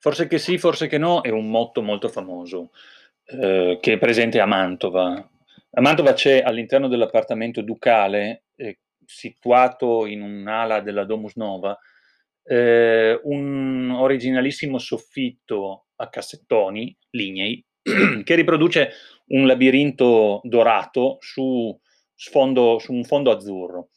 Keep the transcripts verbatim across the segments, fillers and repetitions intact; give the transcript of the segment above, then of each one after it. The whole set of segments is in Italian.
Forse che sì, forse che no è un motto molto famoso eh, che è presente a Mantova. A Mantova c'è all'interno dell'appartamento ducale, eh, situato in un'ala della Domus Nova, eh, un originalissimo soffitto a cassettoni lignei che riproduce un labirinto dorato su, sfondo, su un fondo azzurro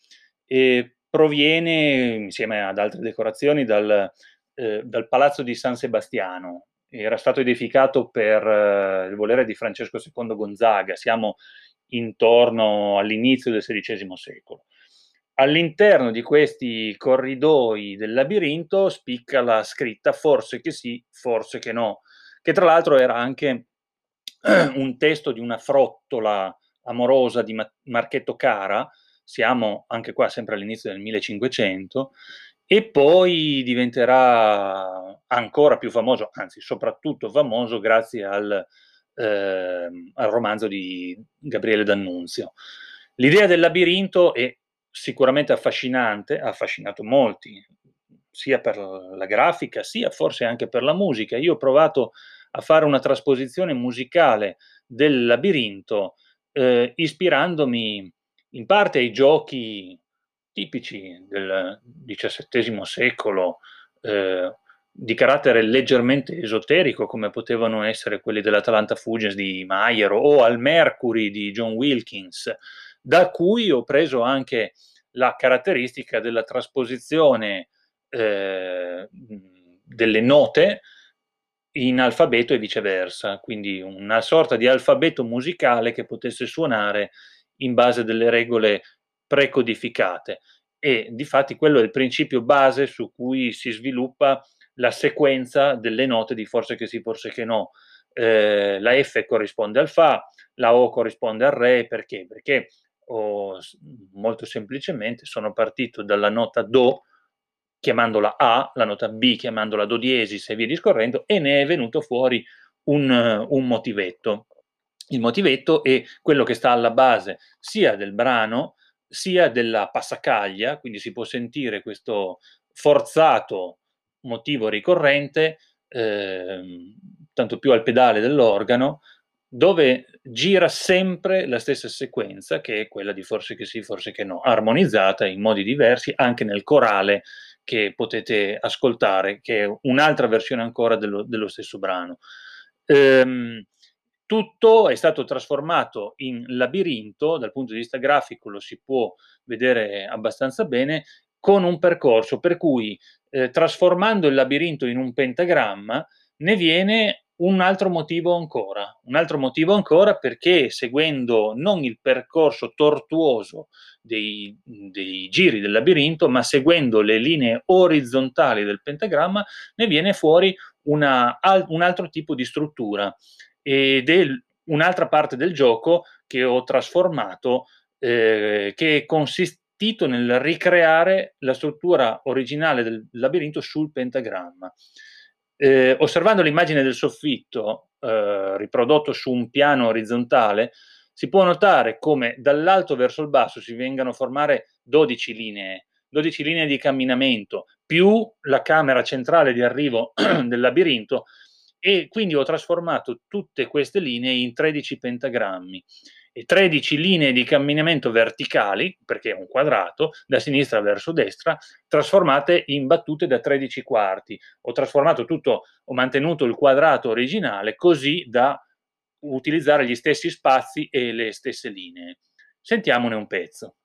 e proviene, insieme ad altre decorazioni, dal, eh, dal palazzo di San Sebastiano. Era stato edificato per eh, il volere di Francesco secondo Gonzaga, siamo intorno all'inizio del sedicesimo secolo. All'interno di questi corridoi del labirinto spicca la scritta "forse che sì, forse che no", che tra l'altro era anche un testo di una frottola amorosa di Marchetto Cara, siamo anche qua sempre all'inizio del millecinquecento, e poi diventerà ancora più famoso, anzi soprattutto famoso, grazie al, eh, al romanzo di Gabriele D'Annunzio. L'idea del labirinto è sicuramente affascinante, ha affascinato molti, sia per la grafica, sia forse anche per la musica. Io ho provato a fare una trasposizione musicale del labirinto, eh, ispirandomi in parte ai giochi tipici del diciassettesimo secolo, eh, di carattere leggermente esoterico, come potevano essere quelli dell'Atalanta Fugens di Mayer o al Mercury di John Wilkins, da cui ho preso anche la caratteristica della trasposizione eh, delle note in alfabeto e viceversa, quindi una sorta di alfabeto musicale che potesse suonare in base delle regole precodificate, e difatti quello è il principio base su cui si sviluppa la sequenza delle note di forse che sì, forse che no. Eh, la F corrisponde al Fa, la O corrisponde al Re, perché? Perché oh, molto semplicemente sono partito dalla nota Do, chiamandola A, la nota B chiamandola Do diesis e via discorrendo, e ne è venuto fuori un, un motivetto. Il motivetto è quello che sta alla base sia del brano sia della passacaglia, quindi si può sentire questo forzato motivo ricorrente, eh, tanto più al pedale dell'organo, dove gira sempre la stessa sequenza, che è quella di forse che sì, forse che no, armonizzata in modi diversi anche nel corale che potete ascoltare, che è un'altra versione ancora dello, dello stesso brano. Ehm, Tutto è stato trasformato in labirinto, dal punto di vista grafico lo si può vedere abbastanza bene, con un percorso per cui eh, trasformando il labirinto in un pentagramma ne viene un altro motivo ancora, un altro motivo ancora perché seguendo non il percorso tortuoso dei, dei giri del labirinto, ma seguendo le linee orizzontali del pentagramma ne viene fuori una, un altro tipo di struttura. Ed è un'altra parte del gioco che ho trasformato, eh, che è consistito nel ricreare la struttura originale del labirinto sul pentagramma. Eh, osservando l'immagine del soffitto eh, riprodotto su un piano orizzontale, si può notare come dall'alto verso il basso si vengano a formare dodici linee, dodici linee di camminamento, più la camera centrale di arrivo del labirinto, e quindi ho trasformato tutte queste linee in tredici pentagrammi e tredici linee di camminamento verticali, perché è un quadrato, da sinistra verso destra, trasformate in battute da tredici quarti. Ho trasformato tutto, ho mantenuto il quadrato originale così da utilizzare gli stessi spazi e le stesse linee. Sentiamone un pezzo.